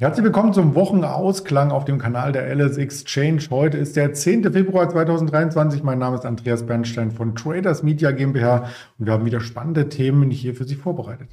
Herzlich willkommen zum Wochenausklang auf dem Kanal der LS Exchange. Heute ist der 10. Februar 2023. Mein Name ist Andreas Bernstein von Traders Media GmbH und wir haben wieder spannende Themen hier für Sie vorbereitet.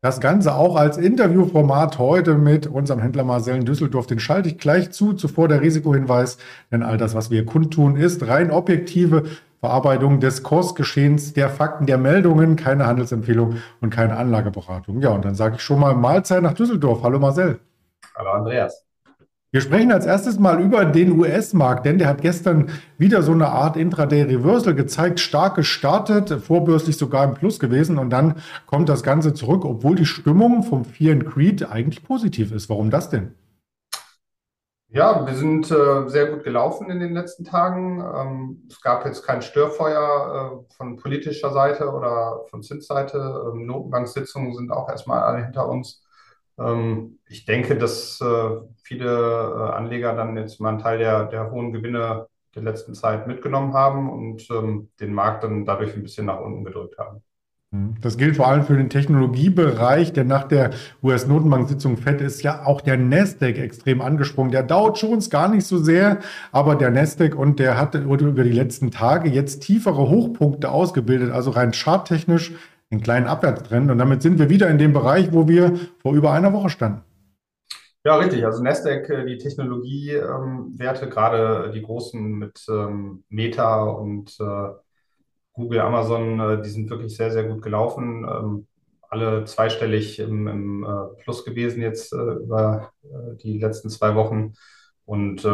Das Ganze auch als Interviewformat heute mit unserem Händler Marcel in Düsseldorf. Den schalte ich gleich zu. Zuvor der Risikohinweis, denn all das, was wir kundtun, ist rein objektive Verarbeitung des Kursgeschehens, der Fakten, der Meldungen, keine Handelsempfehlung und keine Anlageberatung. Ja, und dann sage ich schon mal Mahlzeit nach Düsseldorf. Hallo Marcel. Hallo Andreas. Wir sprechen als erstes mal über den US-Markt, denn der hat gestern wieder so eine Art Intraday-Reversal gezeigt, stark gestartet, vorbörslich sogar im Plus gewesen und dann kommt das Ganze zurück, obwohl die Stimmung vom Fear and Greed eigentlich positiv ist. Warum das denn? Ja, wir sind sehr gut gelaufen in den letzten Tagen. Es gab jetzt kein Störfeuer von politischer Seite oder von Zinsseite. Notenbank-Sitzungen sind auch erstmal alle hinter uns. Ich denke, dass viele Anleger dann jetzt mal einen Teil der hohen Gewinne der letzten Zeit mitgenommen haben und den Markt dann dadurch ein bisschen nach unten gedrückt haben. Das gilt vor allem für den Technologiebereich, denn nach der US-Notenbank-Sitzung Fed ist ja auch der Nasdaq extrem angesprungen. Der Dow Jones gar nicht so sehr, aber der Nasdaq und der hat über die letzten Tage jetzt tiefere Hochpunkte ausgebildet, also rein charttechnisch einen kleinen Abwärtstrend und damit sind wir wieder in dem Bereich, wo wir vor über einer Woche standen. Ja, richtig. Also Nasdaq, die Technologiewerte, gerade die großen mit Meta und Google, Amazon, die sind wirklich sehr, sehr gut gelaufen. Alle zweistellig im Plus gewesen jetzt über die letzten 2 Wochen. Und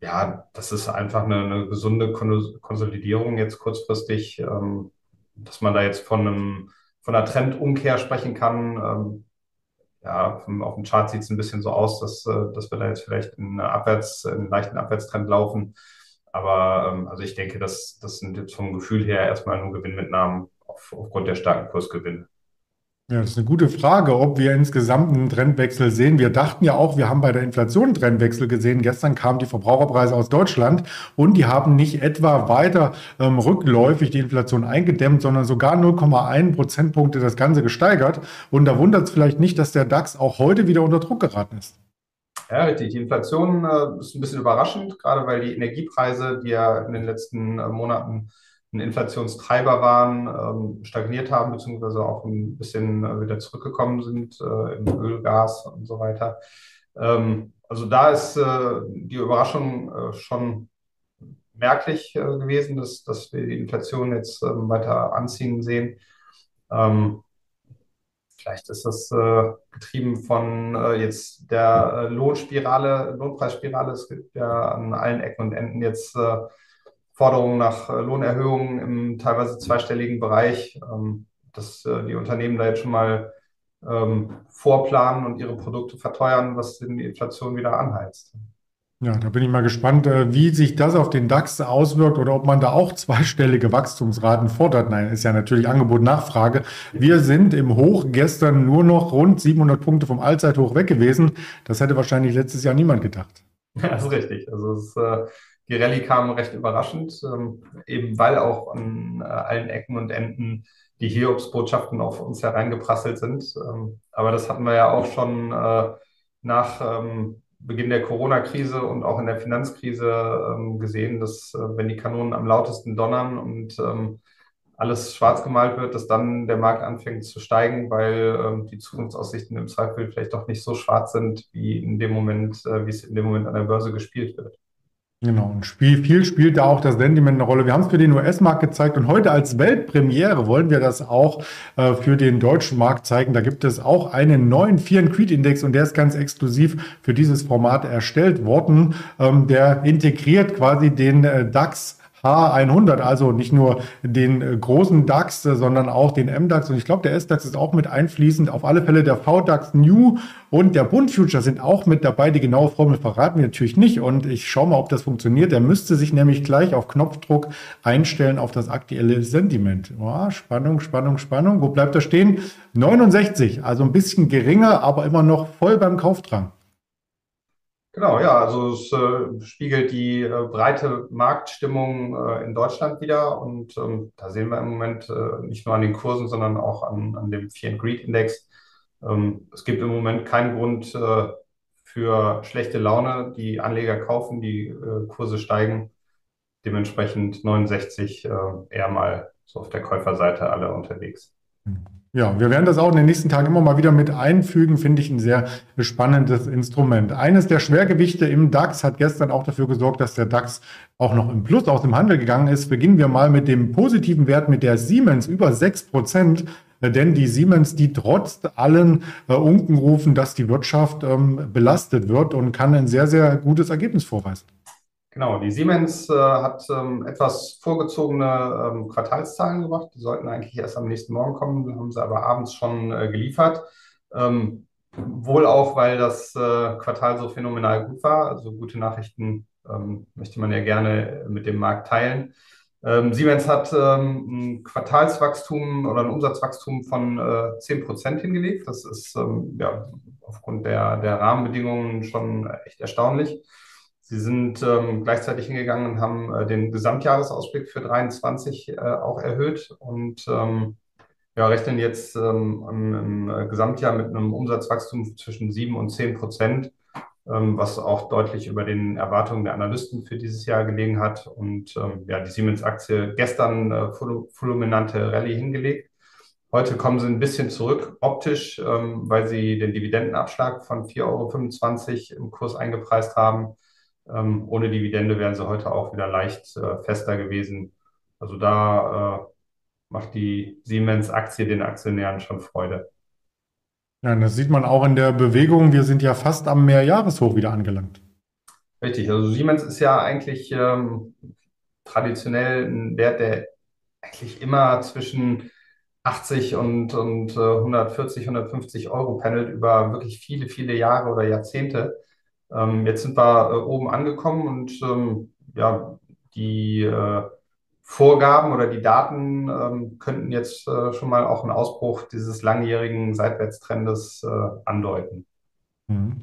ja, das ist einfach eine gesunde Konsolidierung jetzt kurzfristig, dass man da jetzt von einer Trendumkehr sprechen kann. Ja, auf dem Chart sieht es ein bisschen so aus, dass wir da jetzt vielleicht in einen leichten Abwärtstrend laufen. Aber also ich denke, das sind jetzt vom Gefühl her erstmal nur Gewinnmitnahmen aufgrund der starken Kursgewinne. Ja, das ist eine gute Frage, ob wir insgesamt einen Trendwechsel sehen. Wir dachten ja auch, wir haben bei der Inflation einen Trendwechsel gesehen. Gestern kamen die Verbraucherpreise aus Deutschland und die haben nicht etwa weiter rückläufig die Inflation eingedämmt, sondern sogar 0,1 Prozentpunkte das Ganze gesteigert. Und da wundert es vielleicht nicht, dass der DAX auch heute wieder unter Druck geraten ist. Ja, richtig. Die Inflation ist ein bisschen überraschend, gerade weil die Energiepreise, die ja in den letzten Monaten ein Inflationstreiber waren, stagniert haben, beziehungsweise auch ein bisschen wieder zurückgekommen sind im Öl, Gas und so weiter. Also da ist die Überraschung schon merklich gewesen, dass wir die Inflation jetzt weiter anziehen sehen. Vielleicht ist das getrieben von jetzt der Lohnpreisspirale. Es gibt ja an allen Ecken und Enden jetzt Forderungen nach Lohnerhöhungen im teilweise zweistelligen Bereich, dass die Unternehmen da jetzt schon mal vorplanen und ihre Produkte verteuern, was die Inflation wieder anheizt. Ja, da bin ich mal gespannt, wie sich das auf den DAX auswirkt oder ob man da auch zweistellige Wachstumsraten fordert. Nein, ist ja natürlich Angebot, Nachfrage. Wir sind im Hoch gestern nur noch rund 700 Punkte vom Allzeithoch weg gewesen. Das hätte wahrscheinlich letztes Jahr niemand gedacht. Ja, das ist richtig. Also die Rallye kam recht überraschend, eben weil auch an allen Ecken und Enden die Hiobsbotschaften auf uns hereingeprasselt sind. Aber das hatten wir ja auch schon nach Beginn der Corona-Krise und auch in der Finanzkrise gesehen, dass wenn die Kanonen am lautesten donnern und alles schwarz gemalt wird, dass dann der Markt anfängt zu steigen, weil die Zukunftsaussichten im Zweifel vielleicht doch nicht so schwarz sind, wie es in dem Moment an der Börse gespielt wird. Genau, und viel spielt da auch das Sentiment eine Rolle. Wir haben es für den US-Markt gezeigt und heute als Weltpremiere wollen wir das auch für den deutschen Markt zeigen. Da gibt es auch einen neuen Fear and Greed Index und der ist ganz exklusiv für dieses Format erstellt worden. Der integriert quasi den DAX H100, also nicht nur den großen DAX, sondern auch den MDAX. Und ich glaube, der SDAX ist auch mit einfließend. Auf alle Fälle der VDAX New und der Bundfuture sind auch mit dabei. Die genaue Formel verraten wir natürlich nicht. Und ich schaue mal, ob das funktioniert. Der müsste sich nämlich gleich auf Knopfdruck einstellen auf das aktuelle Sentiment. Oh, Spannung. Wo bleibt er stehen? 69, also ein bisschen geringer, aber immer noch voll beim Kaufdrang. Genau, ja, also es spiegelt die breite Marktstimmung in Deutschland wider und da sehen wir im Moment nicht nur an den Kursen, sondern auch an dem Fear and Greed Index. Es gibt im Moment keinen Grund für schlechte Laune. Die Anleger kaufen, die Kurse steigen. Dementsprechend 69 eher mal so auf der Käuferseite alle unterwegs. Ja, wir werden das auch in den nächsten Tagen immer mal wieder mit einfügen, finde ich ein sehr spannendes Instrument. Eines der Schwergewichte im DAX hat gestern auch dafür gesorgt, dass der DAX auch noch im Plus aus dem Handel gegangen ist. Beginnen wir mal mit dem positiven Wert mit der Siemens, über 6%. Denn die Siemens, die trotz allen Unkenrufen, dass die Wirtschaft belastet wird und kann ein sehr, sehr gutes Ergebnis vorweisen. Genau, die Siemens hat etwas vorgezogene Quartalszahlen gebracht. Die sollten eigentlich erst am nächsten Morgen kommen, haben sie aber abends schon geliefert. Wohl auch, weil das Quartal so phänomenal gut war. Also gute Nachrichten möchte man ja gerne mit dem Markt teilen. Siemens hat ein Quartalswachstum oder ein Umsatzwachstum von 10% hingelegt. Das ist ja, aufgrund der Rahmenbedingungen schon echt erstaunlich. Sie sind gleichzeitig hingegangen und haben den Gesamtjahresausblick für 2023 auch erhöht und ja, rechnen jetzt im Gesamtjahr mit einem Umsatzwachstum zwischen 7% und 10%. Was auch deutlich über den Erwartungen der Analysten für dieses Jahr gelegen hat. Und ja, die Siemens-Aktie gestern fulminante Rallye hingelegt. Heute kommen sie ein bisschen zurück, optisch, weil sie den Dividendenabschlag von 4,25 € im Kurs eingepreist haben. Ohne Dividende wären sie heute auch wieder leicht fester gewesen. Also da macht die Siemens-Aktie den Aktionären schon Freude. Ja, das sieht man auch in der Bewegung. Wir sind ja fast am Mehrjahreshoch wieder angelangt. Richtig, also Siemens ist ja eigentlich traditionell ein Wert, der eigentlich immer zwischen 80 und 140, 150 € pendelt über wirklich viele, viele Jahre oder Jahrzehnte. Jetzt sind wir oben angekommen und ja, die Vorgaben oder die Daten könnten jetzt schon mal auch einen Ausbruch dieses langjährigen Seitwärtstrendes andeuten.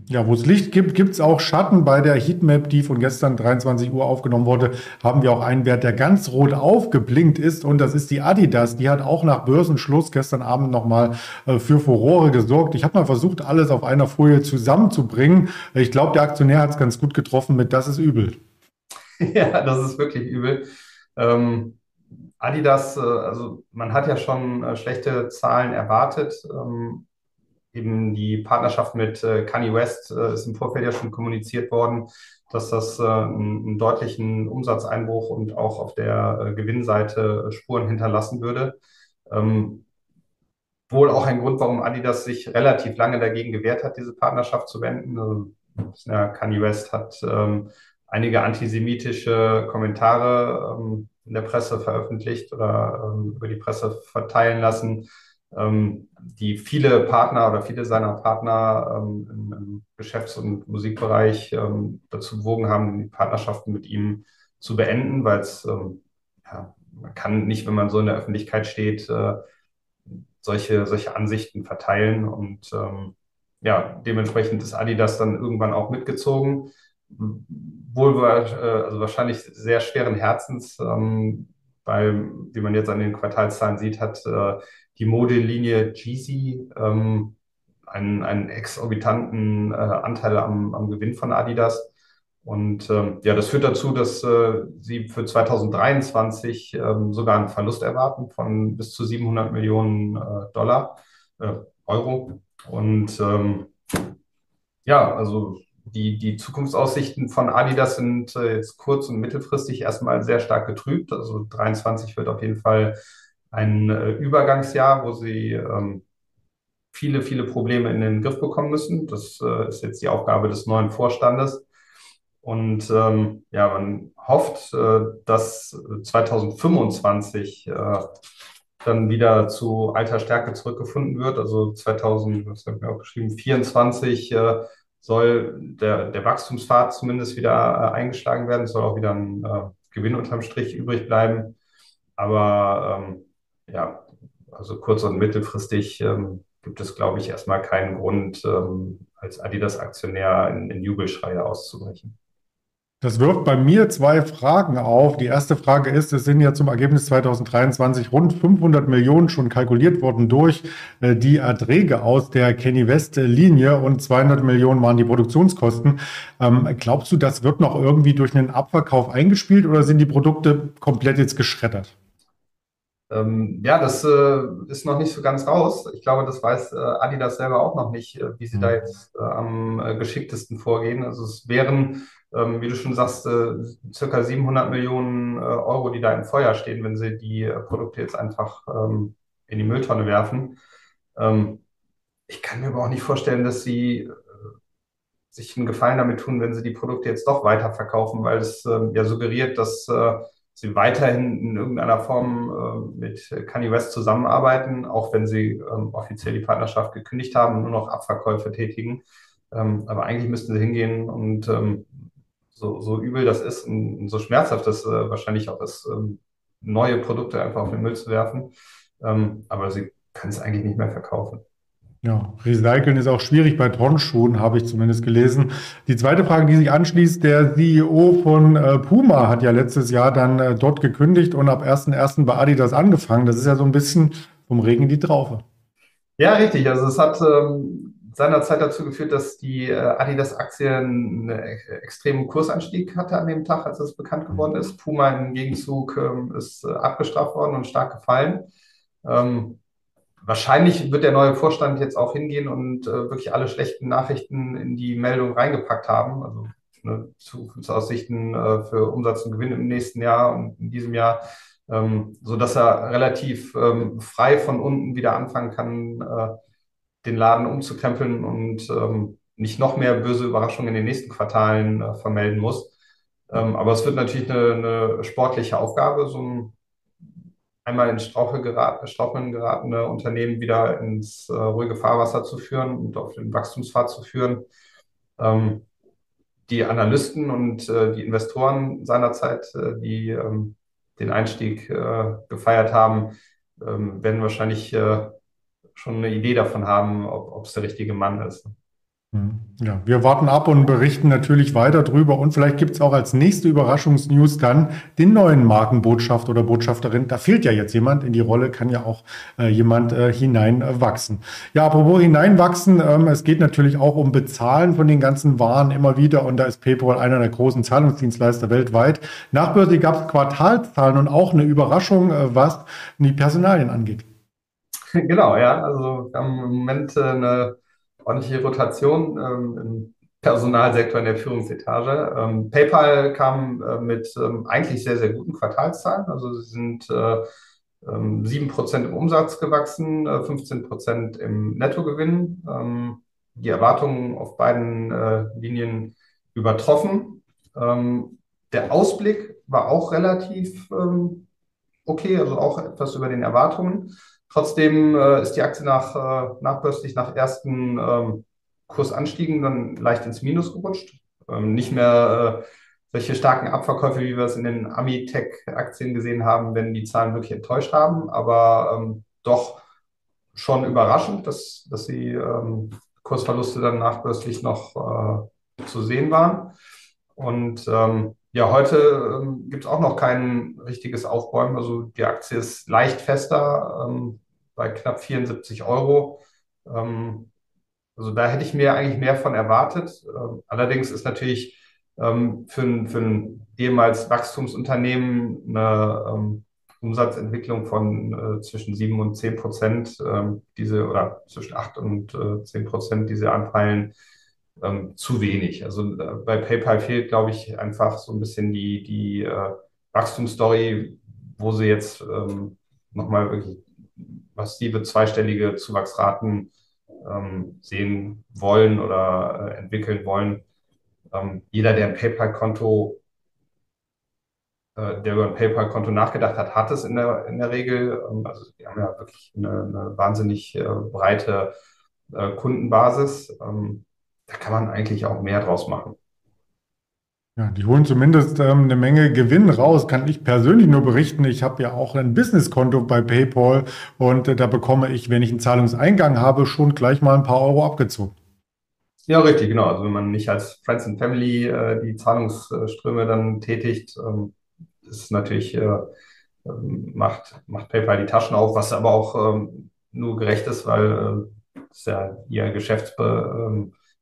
Ja, wo es Licht gibt, gibt es auch Schatten. Bei der Heatmap, die von gestern 23 Uhr aufgenommen wurde, haben wir auch einen Wert, der ganz rot aufgeblinkt ist. Und das ist die Adidas. Die hat auch nach Börsenschluss gestern Abend nochmal für Furore gesorgt. Ich habe mal versucht, alles auf einer Folie zusammenzubringen. Ich glaube, der Aktionär hat es ganz gut getroffen mit das ist übel. Ja, das ist wirklich übel. Adidas, also man hat ja schon schlechte Zahlen erwartet. Eben die Partnerschaft mit Kanye West ist im Vorfeld ja schon kommuniziert worden, dass das einen deutlichen Umsatzeinbruch und auch auf der Gewinnseite Spuren hinterlassen würde. Wohl auch ein Grund, warum Adidas sich relativ lange dagegen gewehrt hat, diese Partnerschaft zu beenden. Also, ja, Kanye West hat einige antisemitische Kommentare in der Presse veröffentlicht oder über die Presse verteilen lassen, die viele Partner oder viele seiner Partner im Geschäfts- und Musikbereich dazu bewogen haben, die Partnerschaften mit ihm zu beenden, weil es, ja, man kann nicht, wenn man so in der Öffentlichkeit steht, solche Ansichten verteilen und ja, dementsprechend ist Adidas dann irgendwann auch mitgezogen. Also wahrscheinlich sehr schweren Herzens, weil, wie man jetzt an den Quartalszahlen sieht, hat die Modelinie Yeezy einen exorbitanten Anteil am Gewinn von Adidas. Und ja, das führt dazu, dass sie für 2023 sogar einen Verlust erwarten von bis zu 700 Millionen Euro. Und ja, also Die Zukunftsaussichten von Adidas sind jetzt kurz- und mittelfristig erstmal sehr stark getrübt. Also 23 wird auf jeden Fall ein Übergangsjahr, wo sie viele, viele Probleme in den Griff bekommen müssen. Das ist jetzt die Aufgabe des neuen Vorstandes. Und ja, man hofft, dass 2025 dann wieder zu alter Stärke zurückgefunden wird. Also 2024 soll der Wachstumspfad zumindest wieder eingeschlagen werden. Es soll auch wieder ein Gewinn unterm Strich übrig bleiben. Aber ja, also kurz- und mittelfristig gibt es, glaube ich, erstmal keinen Grund, als Adidas-Aktionär in Jubelschreie auszubrechen. Das wirft bei mir zwei Fragen auf. Die erste Frage ist, es sind ja zum Ergebnis 2023 rund 500 Millionen schon kalkuliert worden durch die Erträge aus der Kanye West Linie und 200 Millionen waren die Produktionskosten. Glaubst du, das wird noch irgendwie durch einen Abverkauf eingespielt oder sind die Produkte komplett jetzt geschreddert? Ja, das ist noch nicht so ganz raus. Ich glaube, das weiß Adidas selber auch noch nicht, wie sie da jetzt am geschicktesten vorgehen. Also es wären, wie du schon sagst, circa 700 Millionen Euro, die da im Feuer stehen, wenn sie die Produkte jetzt einfach in die Mülltonne werfen. Ich kann mir aber auch nicht vorstellen, dass sie sich einen Gefallen damit tun, wenn sie die Produkte jetzt doch weiterverkaufen, weil es ja suggeriert, dass sie weiterhin in irgendeiner Form mit Kanye West zusammenarbeiten, auch wenn sie offiziell die Partnerschaft gekündigt haben und nur noch Abverkäufe tätigen. Aber eigentlich müssten sie hingehen und so übel das ist und so schmerzhaft das wahrscheinlich auch ist, neue Produkte einfach auf den Müll zu werfen. Aber sie können es eigentlich nicht mehr verkaufen. Ja, Recyceln ist auch schwierig bei Turnschuhen, habe ich zumindest gelesen. Die zweite Frage, die sich anschließt, der CEO von Puma hat ja letztes Jahr dann dort gekündigt und ab 1.1. bei Adidas angefangen. Das ist ja so ein bisschen vom Regen in die Traufe. Ja, richtig. Also es hat seinerzeit dazu geführt, dass die Adidas-Aktie einen extremen Kursanstieg hatte an dem Tag, als es bekannt geworden ist. Puma im Gegenzug ist abgestraft worden und stark gefallen. Wahrscheinlich wird der neue Vorstand jetzt auch hingehen und wirklich alle schlechten Nachrichten in die Meldung reingepackt haben. Also Zukunftsaussichten für Umsatz und Gewinn im nächsten Jahr und in diesem Jahr, sodass er relativ frei von unten wieder anfangen kann, den Laden umzukrempeln und nicht noch mehr böse Überraschungen in den nächsten Quartalen vermelden muss. Aber es wird natürlich eine sportliche Aufgabe, so ein einmal in Straucheln geratene Unternehmen wieder ins ruhige Fahrwasser zu führen und auf den Wachstumspfad zu führen. Die Analysten und die Investoren seinerzeit, die den Einstieg gefeiert haben, werden wahrscheinlich schon eine Idee davon haben, ob es der richtige Mann ist. Ja, wir warten ab und berichten natürlich weiter drüber und vielleicht gibt es auch als nächste Überraschungsnews dann den neuen Markenbotschafter oder Botschafterin. Da fehlt ja jetzt jemand, in die Rolle kann ja auch jemand hineinwachsen. Ja, apropos hineinwachsen, es geht natürlich auch um Bezahlen von den ganzen Waren immer wieder und da ist PayPal einer der großen Zahlungsdienstleister weltweit. Nachbörslich gab es Quartalszahlen und auch eine Überraschung, was die Personalien angeht. Genau, ja, also wir haben im Moment eine ordentliche Rotation im Personalsektor in der Führungsetage. PayPal kam mit eigentlich sehr, sehr guten Quartalszahlen. Also sie sind 7% im Umsatz gewachsen, 15% im Nettogewinn. Die Erwartungen auf beiden Linien übertroffen. Der Ausblick war auch relativ okay, also auch etwas über den Erwartungen. Trotzdem ist die Aktie nachbörslich nach ersten Kursanstiegen dann leicht ins Minus gerutscht. Nicht mehr solche starken Abverkäufe, wie wir es in den Ami-Tech-Aktien gesehen haben, wenn die Zahlen wirklich enttäuscht haben. Aber doch schon überraschend, dass die Kursverluste dann nachbörslich noch zu sehen waren. Und ja, heute gibt es auch noch kein richtiges Aufbäumen. Also die Aktie ist leicht fester bei knapp 74 Euro. Also da hätte ich mir eigentlich mehr von erwartet. Allerdings ist natürlich für ein ehemals Wachstumsunternehmen eine Umsatzentwicklung von zwischen 7% und 10%, oder zwischen 8% und 10%, die sie anpeilen, zu wenig. Also bei PayPal fehlt, glaube ich, einfach so ein bisschen die Wachstumsstory, wo sie jetzt nochmal wirklich massive zweistellige Zuwachsraten sehen wollen oder entwickeln wollen. Jeder, der über ein PayPal-Konto nachgedacht hat, hat es in der Regel. Also die haben ja wirklich eine wahnsinnig breite Kundenbasis. Da kann man eigentlich auch mehr draus machen. Ja, die holen zumindest eine Menge Gewinn raus, kann ich persönlich nur berichten. Ich habe ja auch ein Businesskonto bei PayPal und da bekomme ich, wenn ich einen Zahlungseingang habe, schon gleich mal ein paar Euro abgezogen. Ja, richtig, genau. Also wenn man nicht als Friends and Family die Zahlungsströme dann tätigt, ist natürlich, macht PayPal die Taschen auf, was aber auch nur gerecht ist, weil das ist ja ihr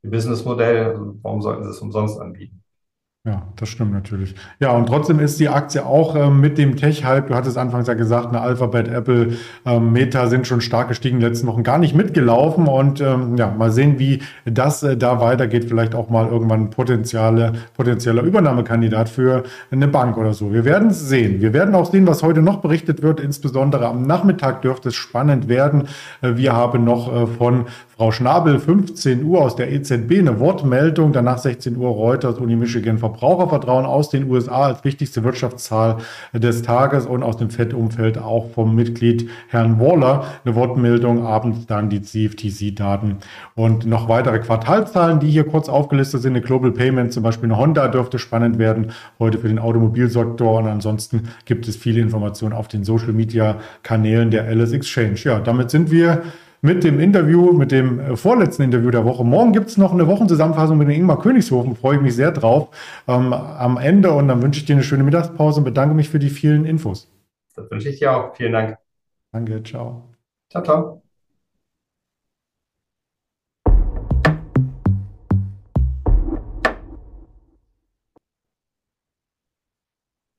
Businessmodell, also warum sollten sie es umsonst anbieten? Ja, das stimmt natürlich. Ja, und trotzdem ist die Aktie auch mit dem Tech-Hype, du hattest anfangs ja gesagt, eine Alphabet, Apple, Meta sind schon stark gestiegen in den letzten Wochen, gar nicht mitgelaufen. Und ja, mal sehen, wie das da weitergeht. Vielleicht auch mal irgendwann ein potenzieller Übernahmekandidat für eine Bank oder so. Wir werden es sehen. Wir werden auch sehen, was heute noch berichtet wird. Insbesondere am Nachmittag dürfte es spannend werden. Wir haben noch von Frau Schnabel 15 Uhr aus der EZB eine Wortmeldung. Danach 16 Uhr Reuters, Uni Michigan, Verbrauchervertrauen aus den USA als wichtigste Wirtschaftszahl des Tages und aus dem Fed-Umfeld auch vom Mitglied Herrn Waller eine Wortmeldung, abends dann die CFTC-Daten und noch weitere Quartalszahlen, die hier kurz aufgelistet sind. Eine Global Payment, zum Beispiel eine Honda, dürfte spannend werden heute für den Automobilsektor, und ansonsten gibt es viele Informationen auf den Social-Media-Kanälen der LS Exchange. Ja, damit sind wir mit dem Interview, mit dem vorletzten Interview der Woche. Morgen gibt es noch eine Wochenzusammenfassung mit dem Ingmar Königshofen. Freue ich mich sehr drauf am Ende. Und dann wünsche ich dir eine schöne Mittagspause und bedanke mich für die vielen Infos. Das wünsche ich dir auch. Vielen Dank. Danke, ciao. Ciao, ciao.